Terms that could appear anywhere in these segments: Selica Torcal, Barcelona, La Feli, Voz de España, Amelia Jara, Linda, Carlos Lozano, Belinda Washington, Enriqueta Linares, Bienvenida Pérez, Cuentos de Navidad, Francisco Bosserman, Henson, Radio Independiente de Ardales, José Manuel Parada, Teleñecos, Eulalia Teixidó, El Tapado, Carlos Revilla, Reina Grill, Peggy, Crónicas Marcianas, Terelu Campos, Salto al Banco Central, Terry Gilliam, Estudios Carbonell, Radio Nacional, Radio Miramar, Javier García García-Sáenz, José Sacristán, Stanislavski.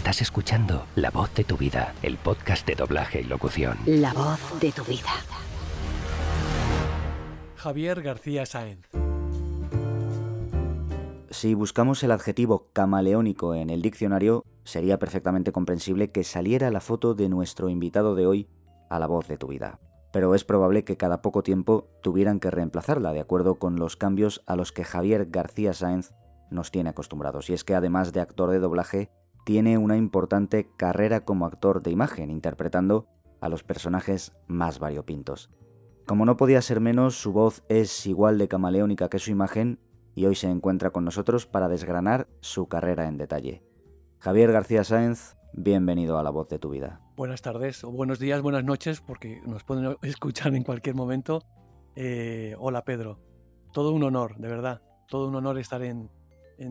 Estás escuchando La Voz de tu Vida, el podcast de doblaje y locución. La Voz de tu Vida. Javier García Sáenz. Si buscamos el adjetivo camaleónico en el diccionario, sería perfectamente comprensible que saliera la foto de nuestro invitado de hoy a La Voz de tu Vida. Pero es probable que cada poco tiempo tuvieran que reemplazarla de acuerdo con los cambios a los que Javier García Sáenz nos tiene acostumbrados. Y es que además de actor de doblaje, tiene una importante carrera como actor de imagen, interpretando a los personajes más variopintos. Como no podía ser menos, su voz es igual de camaleónica que su imagen y hoy se encuentra con nosotros para desgranar su carrera en detalle. Javier García Sáenz, bienvenido a La Voz de tu Vida. Buenas tardes, o buenos días, buenas noches, porque nos pueden escuchar en cualquier momento. Hola Pedro, todo un honor, de verdad, todo un honor estar en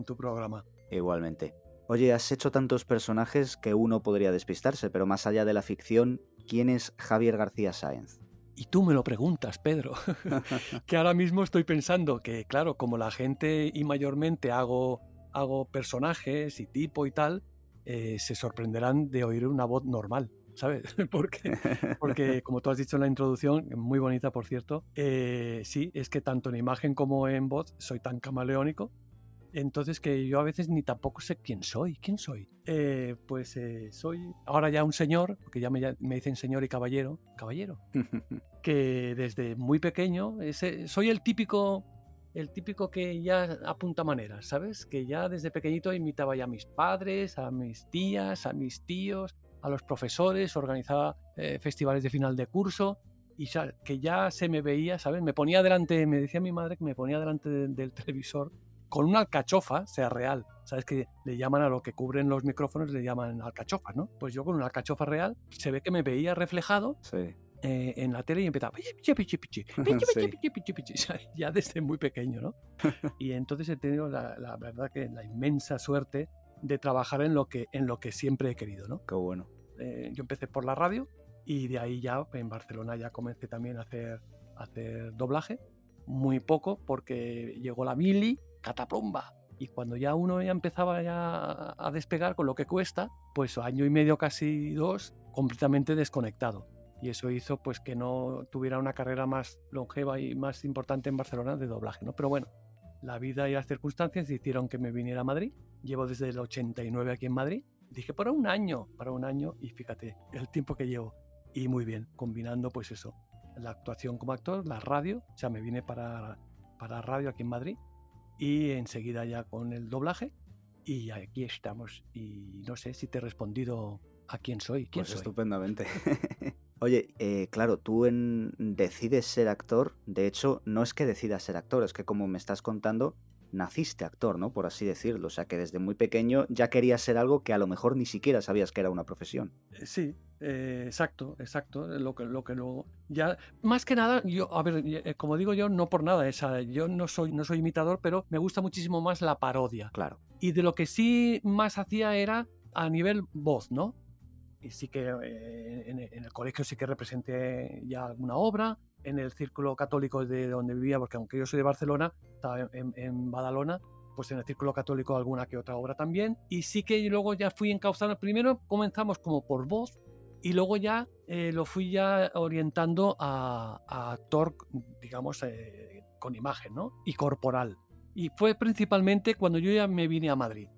tu programa. Igualmente. Oye, has hecho tantos personajes que uno podría despistarse, pero más allá de la ficción, ¿quién es Javier García Sáenz? Y tú me lo preguntas, Pedro, que ahora mismo estoy pensando que, claro, como la gente y mayormente hago personajes y tipo y tal, se sorprenderán de oír una voz normal, ¿sabes? Porque como tú has dicho en la introducción, muy bonita por cierto, sí, es que tanto en imagen como en voz soy tan camaleónico, entonces que yo a veces ni tampoco sé quién soy. Soy ahora ya un señor, porque ya me dicen señor y caballero, que desde muy pequeño soy el típico que ya apunta maneras, ¿sabes? Que ya desde pequeñito imitaba ya a mis padres, a mis tías, a mis tíos, a los profesores, organizaba festivales de final de curso y ya, que ya se me veía, ¿sabes? Me decía mi madre que me ponía delante del televisor con una alcachofa, sea real, ¿sabes? Que le llaman a lo que cubren los micrófonos, le llaman alcachofas, ¿no? Pues yo con una alcachofa real se ve que me veía reflejado. Sí. En la tele y empezaba ya desde muy pequeño, ¿no? Y entonces he tenido la verdad que la inmensa suerte de trabajar en lo que siempre he querido, ¿no? Qué bueno. Yo empecé por la radio y de ahí ya en Barcelona ya comencé también a hacer doblaje, muy poco porque llegó la mili, cataplumba, y cuando ya uno ya empezaba ya a despegar con lo que cuesta, pues año y medio, casi dos, completamente desconectado. Y eso hizo pues que no tuviera una carrera más longeva y más importante en Barcelona de doblaje, ¿no? Pero bueno, la vida y las circunstancias hicieron que me viniera a Madrid. Llevo desde el 89 aquí en Madrid. Dije, para un año, y fíjate el tiempo que llevo. Y muy bien, combinando pues eso, la actuación como actor, la radio, o sea, me vine para radio aquí en Madrid y enseguida ya con el doblaje y aquí estamos. Y no sé si te he respondido a quién soy. ¿Quién soy? Estupendamente. Oye, claro, tú decides ser actor. De hecho, no es que decidas ser actor, es que como me estás contando, naciste actor, ¿no? Por así decirlo. O sea, que desde muy pequeño ya querías ser algo que a lo mejor ni siquiera sabías que era una profesión. Sí, exacto. Lo que luego ya, más que nada, yo, a ver, como digo yo, no por nada. Yo no soy imitador, pero me gusta muchísimo más la parodia. Claro. Y de lo que sí más hacía era a nivel voz, ¿no? Y sí que en el colegio sí que representé ya alguna obra, en el círculo católico de donde vivía, porque aunque yo soy de Barcelona, estaba en Badalona, pues en el círculo católico alguna que otra obra también. Y sí que luego ya fui encauzando, primero comenzamos como por voz y luego ya lo fui ya orientando a actor, digamos, con imagen, ¿no? Y corporal. Y fue principalmente cuando yo ya me vine a Madrid,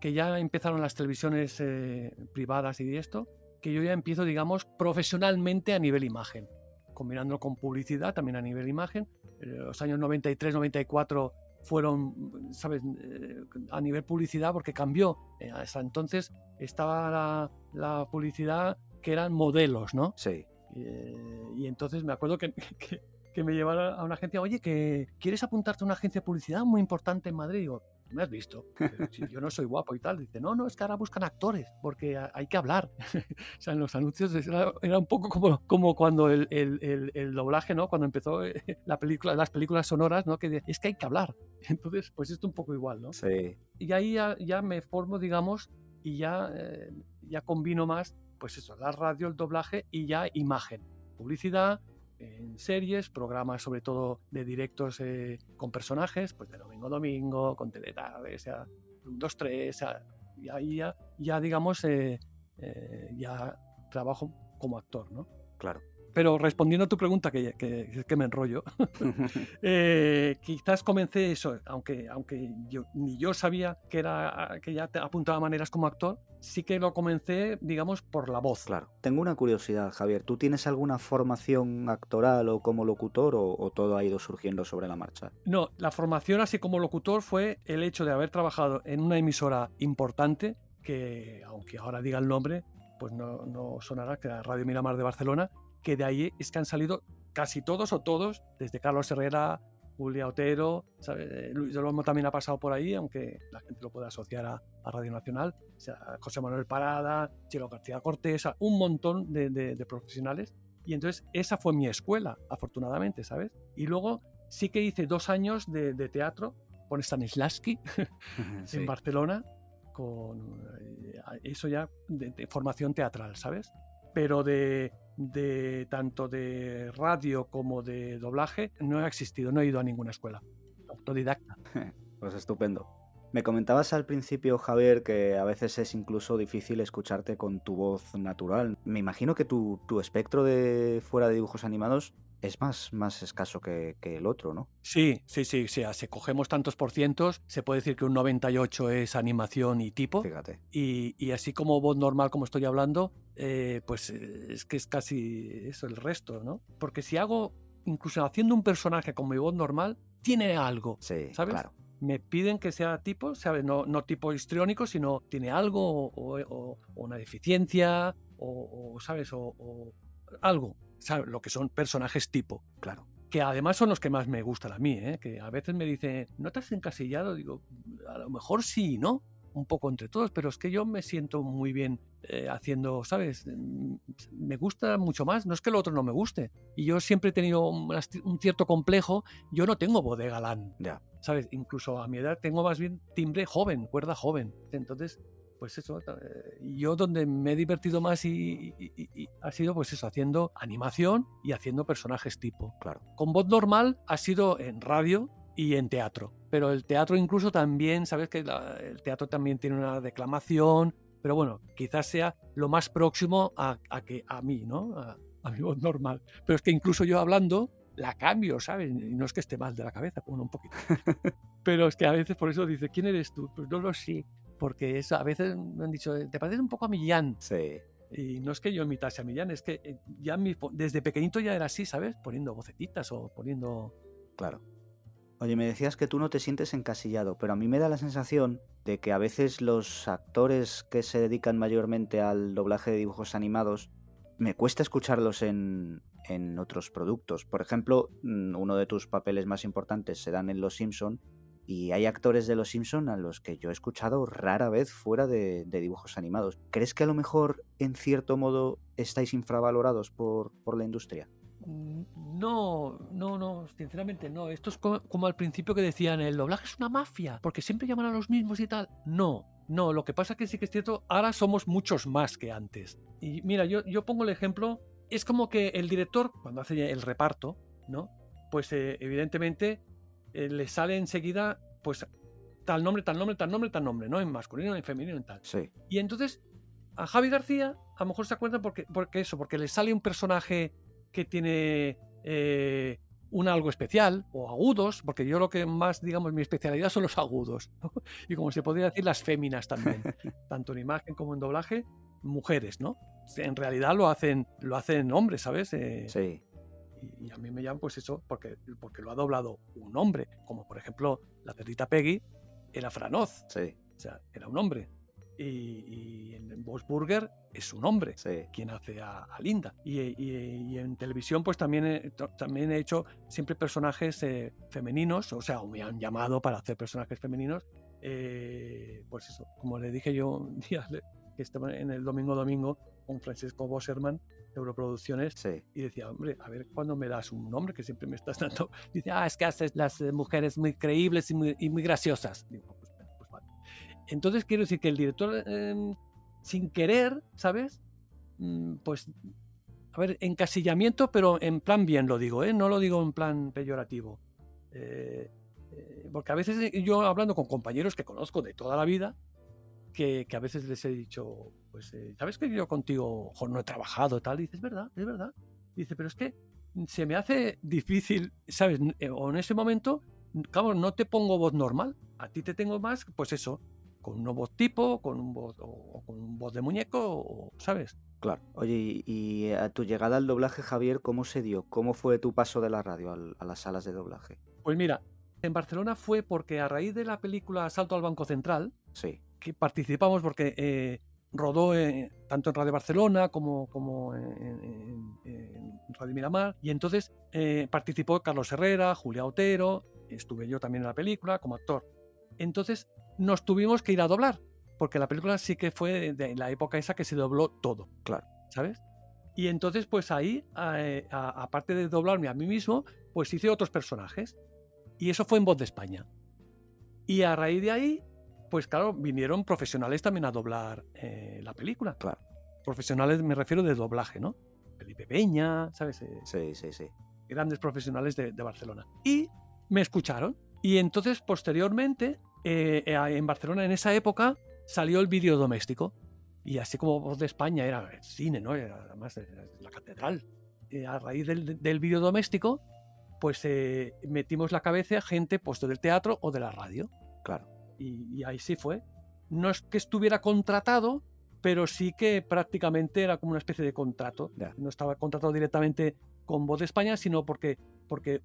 que ya empezaron las televisiones privadas y esto, que yo ya empiezo, digamos, profesionalmente a nivel imagen, combinándolo con publicidad también a nivel imagen. Los años 93, 94 fueron, ¿sabes?, a nivel publicidad, porque cambió. Hasta entonces estaba la publicidad que eran modelos, ¿no? Sí. Y entonces me acuerdo que me llevaron a una agencia, oye, que ¿quieres apuntarte a una agencia de publicidad muy importante en Madrid? Digo, ¿me has visto? Yo no soy guapo y tal. Dice, no, es que ahora buscan actores, porque hay que hablar. O sea, en los anuncios era un poco como cuando el doblaje, ¿no? Cuando empezó las películas sonoras, ¿no? Que es que hay que hablar. Entonces, pues esto un poco igual, ¿no? Sí. Y ahí ya me formo, digamos, y ya combino más, pues eso, la radio, el doblaje y ya imagen, publicidad, en series, programas sobre todo de directos con personajes, pues de domingo a domingo, con Teletarde, o sea, 1, 2, 3, o sea, y ahí ya digamos, ya trabajo como actor, ¿no? Claro. Pero respondiendo a tu pregunta, que me enrollo, quizás comencé eso, aunque ni yo sabía que ya te apuntaba maneras como actor, sí que lo comencé, digamos, por la voz. Claro. Tengo una curiosidad, Javier. ¿Tú tienes alguna formación actoral o como locutor o todo ha ido surgiendo sobre la marcha? No, la formación así como locutor fue el hecho de haber trabajado en una emisora importante, que aunque ahora diga el nombre, pues no sonará, que era Radio Miramar de Barcelona, que de ahí es que han salido casi todos, desde Carlos Herrera, Julia Otero, ¿sabes? Luis Olmo también ha pasado por ahí, aunque la gente lo pueda asociar a Radio Nacional, o sea, José Manuel Parada, Chelo García Cortés, un montón de profesionales. Y entonces esa fue mi escuela, afortunadamente, ¿sabes? Y luego sí que hice 2 años de teatro con Stanislavski, sí, en Barcelona, con eso ya de formación teatral, ¿sabes? Pero de tanto de radio como de doblaje no ha existido, no he ido a ninguna escuela. Autodidacta. Pues estupendo. Me comentabas al principio, Javier, que a veces es incluso difícil escucharte con tu voz natural. Me imagino que tu espectro de fuera de dibujos animados es más escaso que el otro, ¿no? Sí. Si cogemos tantos por cientos, se puede decir que un 98% es animación y tipo. Fíjate. Y así como voz normal, como estoy hablando, pues es que es casi eso, el resto, ¿no? Porque si hago, incluso haciendo un personaje con mi voz normal, tiene algo, sí, ¿sabes? Claro. Me piden que sea tipo, ¿sabes? No tipo histriónico, sino tiene algo o una deficiencia o ¿sabes? O algo, ¿sabes? Lo que son personajes tipo, claro. Que además son los que más me gustan a mí, ¿eh? Que a veces me dicen, ¿no te has encasillado? Digo, a lo mejor sí y no, un poco entre todos, pero es que yo me siento muy bien haciendo, ¿sabes? Me gusta mucho más, no es que lo otro no me guste. Y yo siempre he tenido un cierto complejo, yo no tengo voz de galán, ya, ¿sabes? Incluso a mi edad tengo más bien timbre joven, cuerda joven. Entonces, pues eso, yo donde me he divertido más y ha sido pues eso, haciendo animación y haciendo personajes tipo. Claro. Con voz normal ha sido en radio y en teatro. Pero el teatro incluso también, ¿sabes? Que el teatro también tiene una declamación, pero bueno, quizás sea lo más próximo a mí, ¿no? A mi voz normal. Pero es que incluso yo hablando la cambio, ¿sabes? Y no es que esté mal de la cabeza, bueno, un poquito. Pero es que a veces por eso dice, ¿quién eres tú? Pues no lo sé. Porque a veces me han dicho, te pareces un poco a Millán. Sí. Y no es que yo imitase a Millán, es que ya desde pequeñito ya era así, ¿sabes? Poniendo vocecitas o poniendo... Claro. Oye, me decías que tú no te sientes encasillado, pero a mí me da la sensación de que a veces los actores que se dedican mayormente al doblaje de dibujos animados, me cuesta escucharlos en otros productos. Por ejemplo, uno de tus papeles más importantes se dan en Los Simpson. Y hay actores de Los Simpson a los que yo he escuchado rara vez fuera de dibujos animados. ¿Crees que a lo mejor, en cierto modo, estáis infravalorados por la industria? No, sinceramente no. Esto es como al principio que decían, el doblaje es una mafia, porque siempre llaman a los mismos y tal. No, lo que pasa es que sí que es cierto, ahora somos muchos más que antes. Y mira, yo pongo el ejemplo, es como que el director, cuando hace el reparto, ¿no? Pues evidentemente... le sale enseguida, pues, tal nombre, ¿no? En masculino, en femenino, en tal. Sí. Y entonces, a Javi García, a lo mejor se acuerdan porque le sale un personaje que tiene un algo especial, o agudos, porque yo lo que más, digamos, mi especialidad son los agudos, ¿no? Y como se podría decir, las féminas también, tanto en imagen como en doblaje, mujeres, ¿no? En realidad lo hacen hombres, ¿sabes? Sí. Y a mí me llaman pues eso porque lo ha doblado un hombre, como por ejemplo la perrita Peggy era Franoz, sí, o sea, era un hombre, y en Bob's Burgers es un hombre, sí, quien hace a Linda, y en televisión pues también he hecho siempre personajes femeninos, o sea, me han llamado para hacer personajes femeninos, pues eso, como le dije yo un día que estaba en el domingo con Francisco Bosserman, Europroducciones, sí, y decía, hombre, a ver cuándo me das un nombre que siempre me estás dando. Dice, es que haces las mujeres muy creíbles y muy graciosas. Digo, pues vale. Entonces quiero decir que el director, sin querer, ¿sabes? Pues, a ver, encasillamiento, pero en plan bien lo digo, ¿eh? No lo digo en plan peyorativo. Porque a veces yo hablando con compañeros que conozco de toda la vida, que a veces les he dicho, pues, ¿sabes que yo contigo no he trabajado? Tal, y dice, es verdad, es verdad. Y dice, pero es que se me hace difícil, ¿sabes? O en ese momento, claro, no te pongo voz normal, a ti te tengo más, pues eso, con una voz tipo, con un voz de muñeco, o, ¿sabes? Claro. Oye, y a tu llegada al doblaje, Javier, ¿cómo se dio? ¿Cómo fue tu paso de la radio a las salas de doblaje? Pues mira, en Barcelona fue porque a raíz de la película Salto al Banco Central, sí, que participamos porque rodó tanto en Radio Barcelona como en Radio Miramar, y entonces participó Carlos Herrera, Julia Otero, estuve yo también en la película como actor. Entonces nos tuvimos que ir a doblar, porque la película sí que fue de la época esa que se dobló todo, claro, ¿sabes? Y entonces pues ahí, aparte de doblarme a mí mismo, pues hice otros personajes, y eso fue en Voz de España. Y a raíz de ahí, pues claro, vinieron profesionales también a doblar la película. Claro. Profesionales, me refiero, de doblaje, ¿no? Felipe Peña, ¿sabes? Sí, sí, sí. Grandes profesionales de Barcelona. Y me escucharon. Y entonces, posteriormente, en Barcelona, en esa época, salió el vídeo doméstico. Y así como Voz de España era el cine, ¿no? Era, además, era la catedral. A raíz del vídeo doméstico, pues metimos la cabeza a gente puesto del teatro o de la radio. Claro. Y ahí sí fue. No es que estuviera contratado, pero sí que prácticamente era como una especie de contrato. Yeah. No estaba contratado directamente con Voz de España, sino porque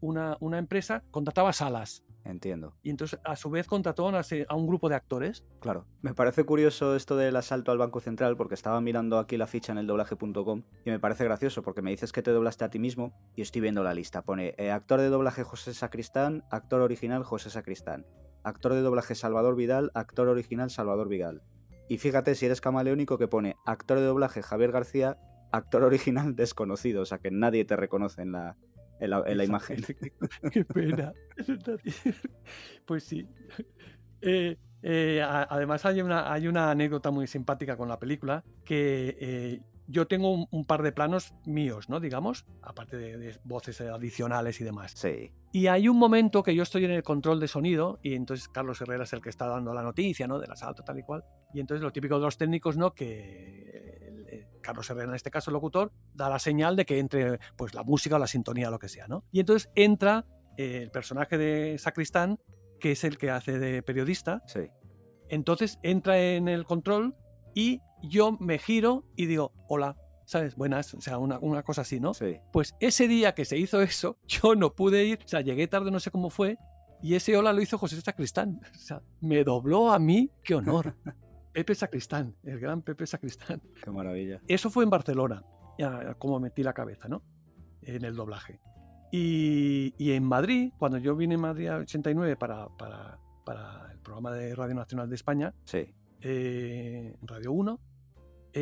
una empresa contrataba salas. Entiendo. Y entonces, a su vez, contrató a un grupo de actores. Claro. Me parece curioso esto del asalto al Banco Central, porque estaba mirando aquí la ficha en el doblaje.com y me parece gracioso, porque me dices que te doblaste a ti mismo y estoy viendo la lista. Pone actor de doblaje José Sacristán, actor original José Sacristán, actor de doblaje Salvador Vidal, actor original Salvador Vidal. Y fíjate si eres camaleónico que pone actor de doblaje Javier García, actor original desconocido, o sea que nadie te reconoce en la imagen. Qué pena. Pues sí. Además hay una anécdota muy simpática con la película, que yo tengo un par de planos míos, ¿no? Digamos, aparte de voces adicionales y demás. Sí. Y hay un momento que yo estoy en el control de sonido y entonces Carlos Herrera es el que está dando la noticia, ¿no? Del asalto, tal y cual. Y entonces lo típico de los técnicos, ¿no? Que Carlos Herrera, en este caso el locutor, da la señal de que entre pues la música o la sintonía, lo que sea, ¿no? Y entonces entra el personaje de Sacristán, que es el que hace de periodista. Sí. Entonces entra en el control y yo me giro y digo, hola, ¿sabes? Buenas, o sea, una cosa así, ¿no? Sí. Pues ese día que se hizo eso, yo no pude ir, o sea, llegué tarde, no sé cómo fue, y ese hola lo hizo José Sacristán. O sea, me dobló a mí, qué honor. Pepe Sacristán, el gran Pepe Sacristán. Qué maravilla. Eso fue en Barcelona, como metí la cabeza, ¿no? En el doblaje. Y en Madrid, cuando yo vine a Madrid a 89 para el programa de Radio Nacional de España, sí. Radio 1,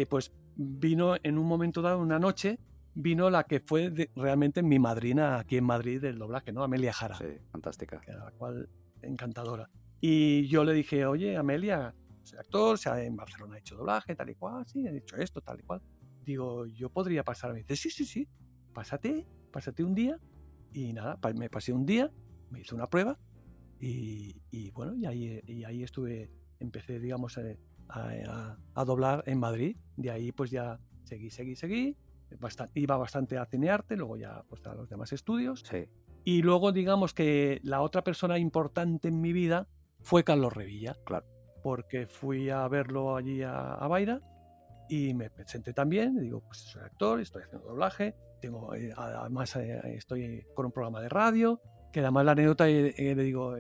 pues vino en un momento dado, una noche, vino la que fue realmente mi madrina aquí en Madrid del doblaje, ¿no? Amelia Jara. Sí, fantástica. La cual, encantadora. Y yo le dije, oye, Amelia, soy actor, en Barcelona he hecho doblaje, tal y cual, sí, he hecho esto, tal y cual. Digo, yo podría pasar. Me dice, sí, pásate un día. Y nada, me pasé un día, me hice una prueba y bueno, y ahí estuve, empecé, digamos, a doblar en Madrid. De ahí pues ya seguí. Iba bastante a Cinearte, luego ya pues a los demás estudios. Sí. Y luego, digamos que la otra persona importante en mi vida fue Carlos Revilla. Claro. Porque fui a verlo allí a Baira y me presenté también. Y digo, pues soy actor, estoy haciendo doblaje, además estoy con un programa de radio, que además la anécdota le digo,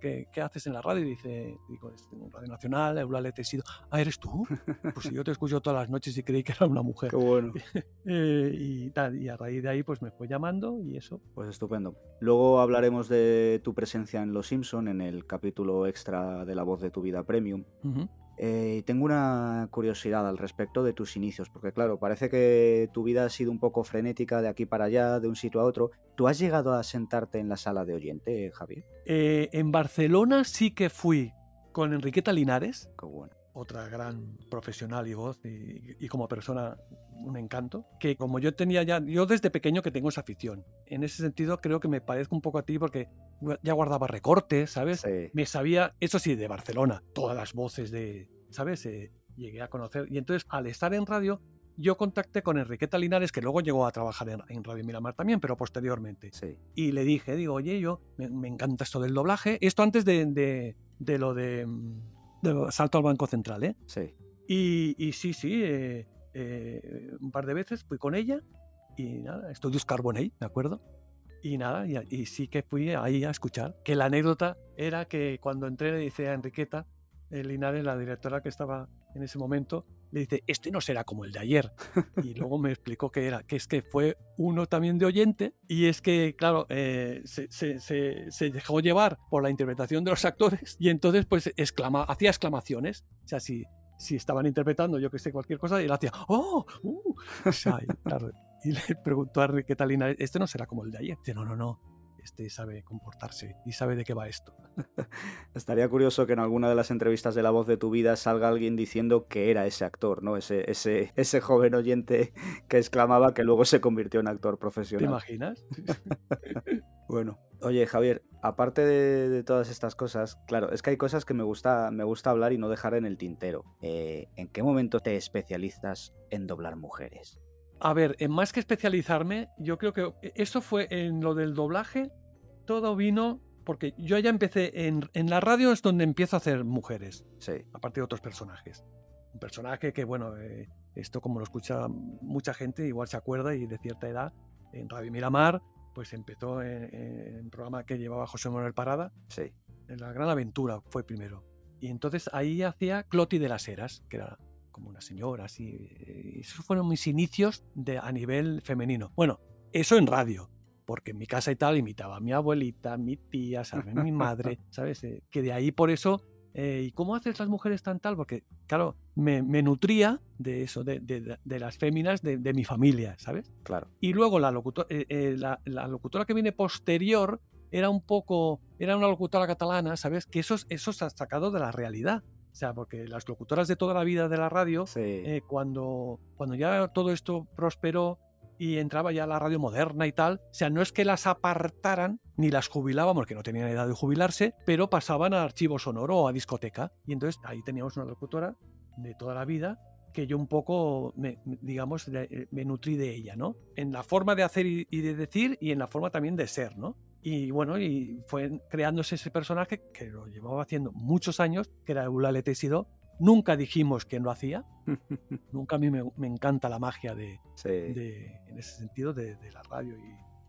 ¿qué haces en la radio? Y digo, en Radio Nacional, Eulalete he sido. Ah, ¿eres tú? Pues yo te escucho todas las noches y creí que era una mujer. Qué bueno. Y a raíz de ahí pues me fue llamando y eso. Pues estupendo. Luego hablaremos de tu presencia en Los Simpson, en el capítulo extra de La Voz de tu Vida Premium. Uh-huh. Tengo una curiosidad al respecto de tus inicios, porque claro, parece que tu vida ha sido un poco frenética de aquí para allá, de un sitio a otro. ¿Tú has llegado a sentarte en la sala de oyente, Javier? En Barcelona sí que fui con Enriqueta Linares, qué bueno, otra gran profesional y voz y como persona un encanto, que como yo tenía ya, yo desde pequeño que tengo esa afición. En ese sentido creo que me parezco un poco a ti porque ya guardaba recortes, ¿sabes? Sí. Me sabía, eso sí, de Barcelona, todas las voces ¿sabes? Llegué a conocer. Y entonces, al estar en radio, yo contacté con Enriqueta Linares, que luego llegó a trabajar en Radio Miramar también, pero posteriormente. Sí. Y le dije, digo, oye, yo me encanta esto del doblaje. Esto antes de lo de Salto al Banco Central, ¿eh? Sí. Y sí, un par de veces fui con ella y nada, Estudios Carbonell, ¿de acuerdo? Y nada, y sí que fui ahí a escuchar. Que la anécdota era que cuando entré le dice a Enriqueta Linares, la directora que estaba en ese momento, le dice, este no será como el de ayer. Y luego me explicó qué era, que es que fue uno también de oyente, y es que, claro, se dejó llevar por la interpretación de los actores, y entonces pues hacía exclamaciones. O sea, si estaban interpretando, yo que sé, cualquier cosa, y él hacía, ¡oh! O sea, claro. Y le preguntó a Enriqueta Linares, este no será como el de ayer. Dice, no, este sabe comportarse y sabe de qué va esto. Estaría curioso que en alguna de las entrevistas de La Voz de tu Vida salga alguien diciendo que era ese actor, ¿no? Ese joven oyente que exclamaba, que luego se convirtió en actor profesional. ¿Te imaginas? Bueno, oye, Javier, aparte de todas estas cosas, claro, es que hay cosas que me gusta hablar y no dejar en el tintero. ¿En qué momento te especializas en doblar mujeres? A ver, más que especializarme, yo creo que eso fue en lo del doblaje. Todo vino porque yo ya empecé en la radio, es donde empiezo a hacer mujeres, sí, a partir de otros personajes. Un personaje que, bueno, esto como lo escucha mucha gente, igual se acuerda, y de cierta edad, en Radio Miramar, pues empezó en un programa que llevaba José Manuel Parada, sí, en La Gran Aventura fue primero. Y entonces ahí hacía Cloti de las Heras, que era como una señora, así. Esos fueron mis inicios a nivel femenino. Bueno, eso en radio, porque en mi casa y tal imitaba a mi abuelita, mi tía, ¿sabes? Mi madre, ¿sabes? Que de ahí, por eso, ¿y cómo haces las mujeres tan tal? Porque, claro, me nutría de eso, de las féminas de mi familia, ¿sabes? Claro. Y luego la locutora que viene posterior era una locutora catalana, ¿sabes? Que eso se ha sacado de la realidad. O sea, porque las locutoras de toda la vida de la radio, sí, cuando ya todo esto prosperó y entraba ya la radio moderna y tal, o sea, no es que las apartaran ni las jubilaban, porque no tenían edad de jubilarse, pero pasaban a Archivo Sonoro o a discoteca. Y entonces ahí teníamos una locutora de toda la vida que yo un poco, me nutrí de ella, ¿no? En la forma de hacer y de decir, y en la forma también de ser, ¿no? Y bueno, y fue creándose ese personaje que lo llevaba haciendo muchos años, que era Eulalia Teixidó. Nunca dijimos quién lo hacía. Nunca. A mí me encanta la magia sí, en ese sentido, de la radio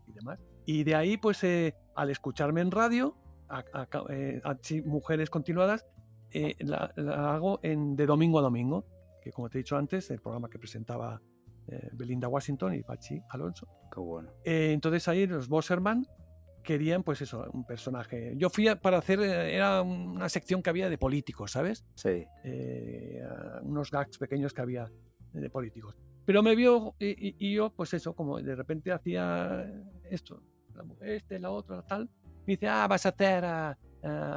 y demás. Y de ahí, pues, al escucharme en radio, mujeres continuadas, la hago de domingo a domingo, que, como te he dicho antes, el programa que presentaba Belinda Washington y Pachi Alonso. Qué bueno. Entonces ahí los Bosserman querían, pues eso, un personaje. Yo fui para hacer, era una sección que había de políticos, ¿sabes? Sí. Unos gags pequeños que había de políticos. Pero me vio y yo, pues eso, como de repente hacía esto, la otra, tal. Me dice, vas a hacer a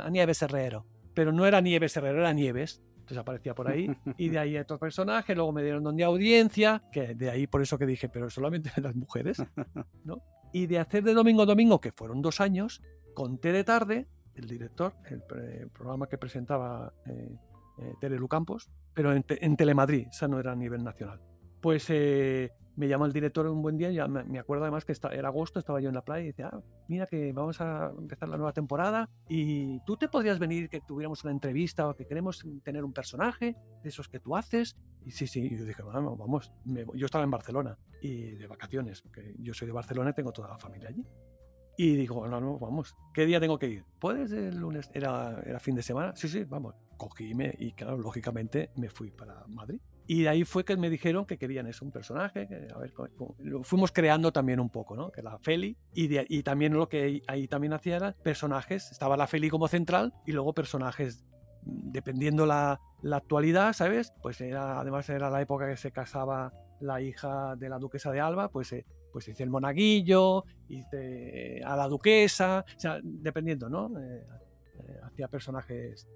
Nieves Herrero. Pero no era Nieves Herrero, era Nieves. Entonces aparecía por ahí, y de ahí otro personaje. Luego me dieron donde audiencia, que de ahí por eso que dije, pero solamente las mujeres, ¿no? Y de hacer de domingo a domingo, que fueron 2 años, con Teletarde, el director, el programa que presentaba Terelu Campos, pero en Telemadrid, o sea, no era a nivel nacional. Pues me llama el director un buen día, ya me acuerdo además que era agosto, estaba yo en la playa y decía, mira que vamos a empezar la nueva temporada y tú te podrías venir, que tuviéramos una entrevista o que queremos tener un personaje de esos que tú haces. Y sí, yo dije, bueno, vamos, yo estaba en Barcelona y de vacaciones, porque yo soy de Barcelona y tengo toda la familia allí. Y digo, no, vamos, ¿qué día tengo que ir? ¿Puedes el lunes? ¿Era fin de semana? Sí, vamos. Cogíme y claro, lógicamente me fui para Madrid. Y de ahí fue que me dijeron que querían eso, un personaje, que, a ver, lo fuimos creando también un poco, ¿no? Que la Feli, y también lo que ahí también hacía era personajes, estaba la Feli como central y luego personajes, dependiendo la actualidad, ¿sabes? Pues además era la época que se casaba la hija de la duquesa de Alba, pues hice el monaguillo, hice a la duquesa, o sea, dependiendo, ¿no? Hacía personajes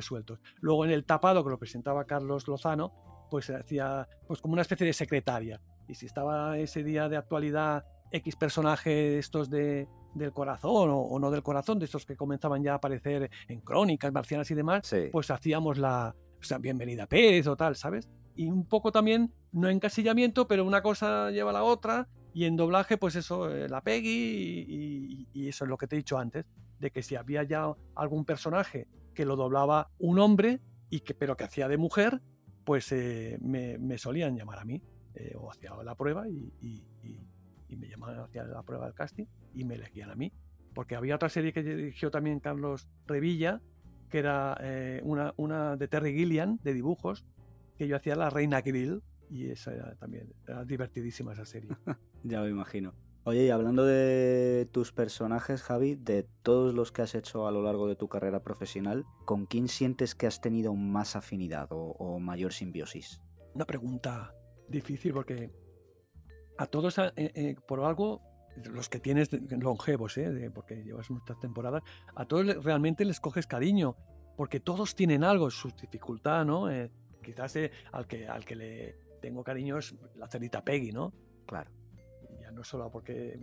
sueltos. Luego en el tapado, que lo presentaba Carlos Lozano, pues hacía pues como una especie de secretaria. Y si estaba ese día de actualidad X personaje estos del corazón o no del corazón, de estos que comenzaban ya a aparecer en crónicas marcianas y demás, sí, pues hacíamos sea, Bienvenida Pérez o tal, ¿sabes? Y un poco también, no encasillamiento, pero una cosa lleva a la otra, y en doblaje, pues eso, la Peggy, y eso es lo que te he dicho antes, de que si había ya algún personaje que lo doblaba un hombre, pero que hacía de mujer, pues me solían llamar a mí, o hacía la prueba, y me llamaban, hacía la prueba del casting, y me elegían a mí. Porque había otra serie que dirigió también Carlos Revilla, que era una de Terry Gilliam, de dibujos, que yo hacía la Reina Grill, y esa era también, era divertidísima esa serie. Ya me imagino. Oye, y hablando de tus personajes, Javi, de todos los que has hecho a lo largo de tu carrera profesional, ¿con quién sientes que has tenido más afinidad o mayor simbiosis? Una pregunta difícil, porque a todos, por algo, los que tienes longevos, porque llevas muchas temporadas, a todos realmente les coges cariño, porque todos tienen algo, su dificultad, ¿no? Quizás al que le tengo cariño es la cerita Peggy, ¿no? Claro. Ya no solo porque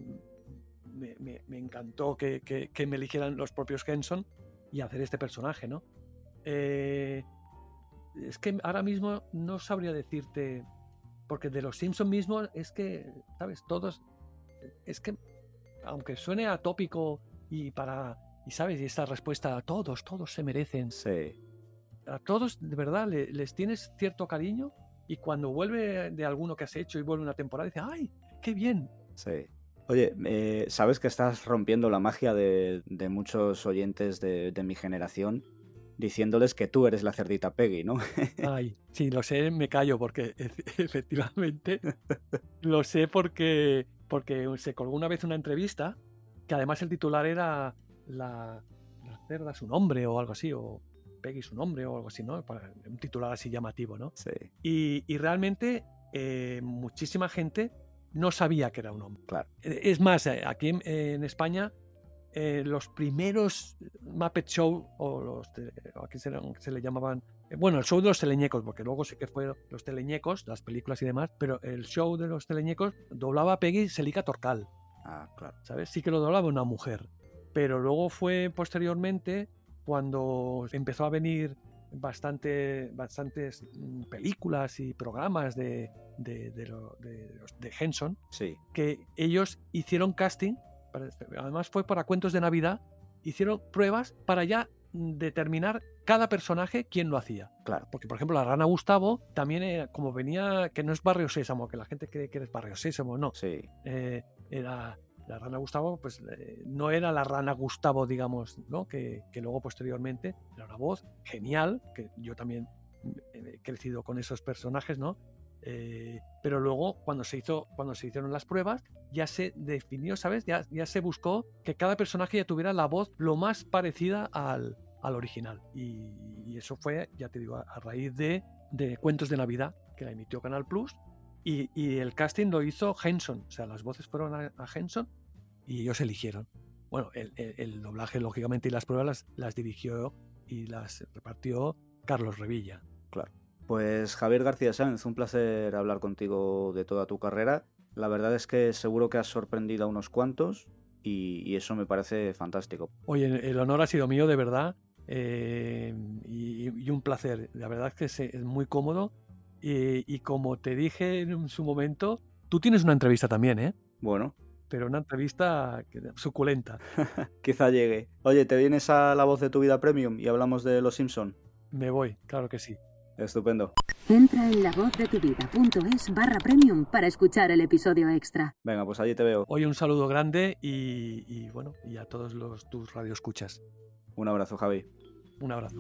me encantó que me eligieran los propios Henson y hacer este personaje, ¿no? Es que ahora mismo no sabría decirte, porque de los Simpson mismos es que, ¿sabes? Todos, es que, aunque suene atópico y ¿sabes? Y esta respuesta, a todos se merecen. Sí. A todos, de verdad, les tienes cierto cariño, y cuando vuelve de alguno que has hecho y vuelve una temporada, dice, ¡ay, qué bien! Sí. Oye, sabes que estás rompiendo la magia de muchos oyentes de mi generación, diciéndoles que tú eres la cerdita Peggy, ¿no? Ay, sí, lo sé, me callo, porque efectivamente lo sé, porque se colgó una vez una entrevista, que además el titular era la cerda su nombre o algo así, o Peggy su nombre o algo así, ¿no? Un titular así llamativo, ¿no? Sí. Y realmente muchísima gente no sabía que era un hombre. Claro. Es más, aquí en España, los primeros Muppet Show, o aquí se le llamaban, bueno, el show de los Teleñecos, porque luego sí que fue los Teleñecos, las películas y demás, pero el show de los Teleñecos doblaba a Peggy Selica Torcal. Ah, claro. ¿Sabes? Sí que lo doblaba una mujer. Pero luego fue posteriormente cuando empezó a venir bastantes películas y programas de Henson, sí, que ellos hicieron casting, además fue para Cuentos de Navidad, hicieron pruebas para ya determinar cada personaje quién lo hacía. Claro. Porque, por ejemplo, la Rana Gustavo también era, como venía, que no es Barrio Sésamo, que la gente cree que es Barrio Sésamo, no. Sí. Era la Rana Gustavo, pues no era la Rana Gustavo, digamos, ¿no? Que luego posteriormente era una voz genial, que yo también he crecido con esos personajes, ¿no? Pero luego, cuando se hicieron las pruebas, ya se definió, ¿sabes? Ya se buscó que cada personaje ya tuviera la voz lo más parecida al original. Y eso fue, ya te digo, a raíz de Cuentos de Navidad, que la emitió Canal Plus. Y el casting lo hizo Henson, o sea, las voces fueron a Henson y ellos eligieron. Bueno, el doblaje, lógicamente, y las pruebas las dirigió y las repartió Carlos Revilla. Claro. Pues Javier García-Sáenz, un placer hablar contigo de toda tu carrera. La verdad es que seguro que has sorprendido a unos cuantos y eso me parece fantástico. Oye, el honor ha sido mío, de verdad, y un placer. La verdad es que es muy cómodo. Y como te dije en su momento, tú tienes una entrevista también, ¿eh? Bueno. Pero una entrevista suculenta. Quizá llegue. Oye, ¿te vienes a La Voz de tu Vida Premium y hablamos de Los Simpson? Me voy, claro que sí. Estupendo. Entra en lavozdetuviva.es/premium para escuchar el episodio extra. Venga, pues allí te veo. Oye, un saludo grande y bueno, y a todos tus radioescuchas. Un abrazo, Javi. Un abrazo.